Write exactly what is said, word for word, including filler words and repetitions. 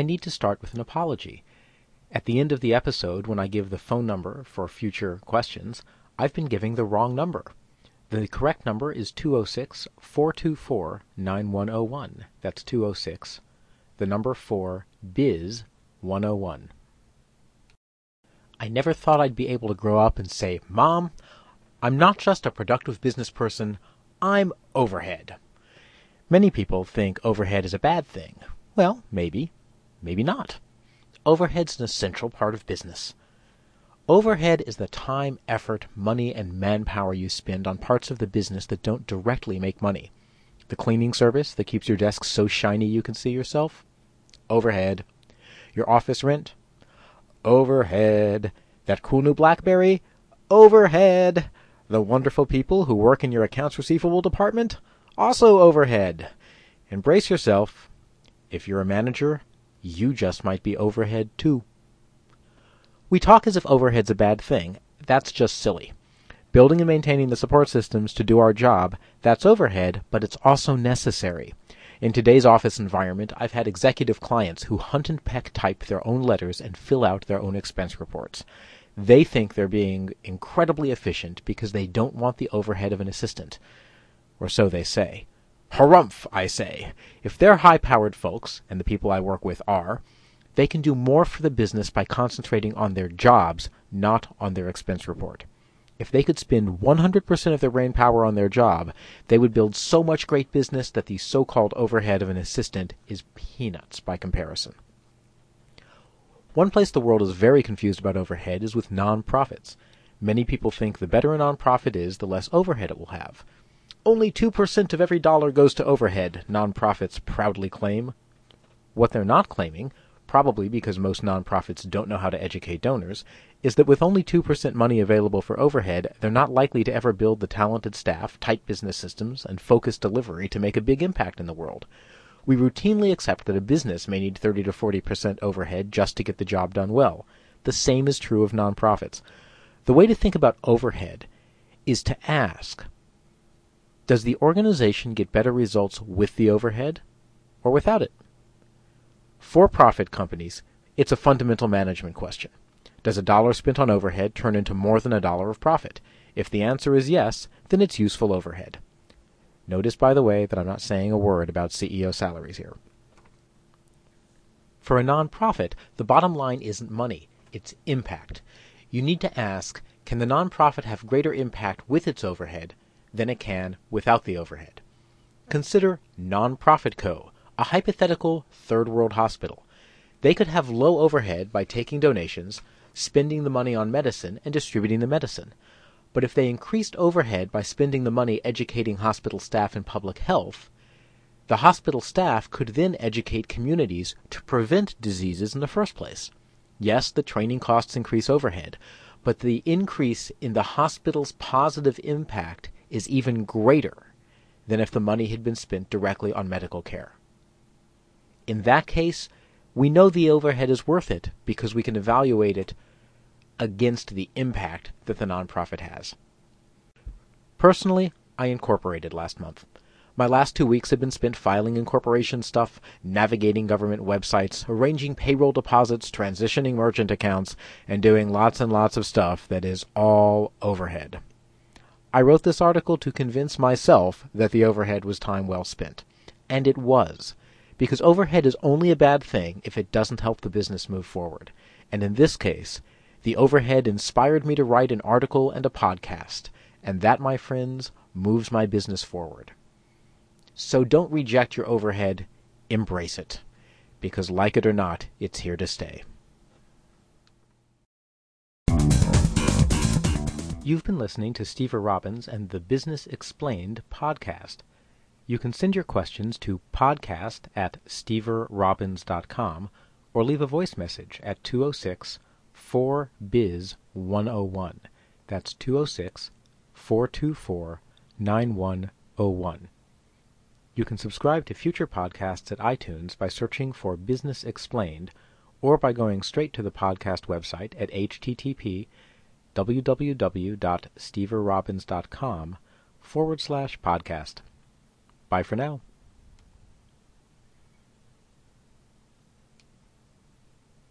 I need to start with an apology. At the end of the episode, when I give the phone number for future questions, I've been giving the wrong number. The correct number is two oh six, four two four, nine one oh one. That's two oh six, the number for Biz one oh one. I never thought I'd be able to grow up and say, "Mom, I'm not just a productive business person, I'm overhead." Many people think overhead is a bad thing. Well, maybe, maybe not. Overhead's an essential part of business. Overhead is the time, effort, money, and manpower you spend on parts of the business that don't directly make money. The cleaning service that keeps your desk so shiny you can see yourself? Overhead. Your office rent? Overhead. That cool new BlackBerry? Overhead. The wonderful people who work in your accounts receivable department? Also overhead. And brace yourself. If you're a manager, you just might be overhead too. We talk as if overhead's a bad thing. That's just silly. Building and maintaining the support systems to do our job, that's overhead, but it's also necessary. In today's office environment, I've had executive clients who hunt and peck type their own letters and fill out their own expense reports. They think they're being incredibly efficient because they don't want the overhead of an assistant. Or so they say. Harumph, I say. If they're high-powered folks, and the people I work with are, they can do more for the business by concentrating on their jobs, not on their expense report. If they could spend one hundred percent of their brain power on their job, they would build so much great business that the so-called overhead of an assistant is peanuts by comparison. One place the world is very confused about overhead is with nonprofits. Many people think the better a nonprofit is, the less overhead it will have. Only two percent of every dollar goes to overhead, nonprofits proudly claim. What they're not claiming, probably because most nonprofits don't know how to educate donors, is that with only two percent money available for overhead, they're not likely to ever build the talented staff, tight business systems, and focused delivery to make a big impact in the world. We routinely accept that a business may need thirty to forty percent overhead just to get the job done well. The same is true of nonprofits. The way to think about overhead is to ask, does the organization get better results with the overhead or without it? For-profit companies, it's a fundamental management question. Does a dollar spent on overhead turn into more than a dollar of profit? If the answer is yes, then it's useful overhead. Notice, by the way, that I'm not saying a word about C E O salaries here. For a nonprofit, the bottom line isn't money, it's impact. You need to ask, can the nonprofit have greater impact with its overhead than it can without the overhead? Consider NonprofitCo, a hypothetical third-world hospital. They could have low overhead by taking donations, spending the money on medicine, and distributing the medicine. But if they increased overhead by spending the money educating hospital staff in public health, the hospital staff could then educate communities to prevent diseases in the first place. Yes, the training costs increase overhead, but the increase in the hospital's positive impact is even greater than if the money had been spent directly on medical care. In that case, we know the overhead is worth it because we can evaluate it against the impact that the nonprofit has. Personally, I incorporated last month. My last two weeks have been spent filing incorporation stuff, navigating government websites, arranging payroll deposits, transitioning merchant accounts, and doing lots and lots of stuff that is all overhead. I wrote this article to convince myself that the overhead was time well spent. And it was. Because overhead is only a bad thing if it doesn't help the business move forward. And in this case, the overhead inspired me to write an article and a podcast. And that, my friends, moves my business forward. So don't reject your overhead. Embrace it. Because like it or not, it's here to stay. You've been listening to Stever Robbins and the Business Explained podcast. You can send your questions to podcast at stever robbins dot com or leave a voice message at two oh six, four B I Z one oh one. That's two oh six, four two four, nine one oh one. You can subscribe to future podcasts at iTunes by searching for Business Explained or by going straight to the podcast website at h t t p w w w dot stever robbins dot com forward slash podcast. Bye for now.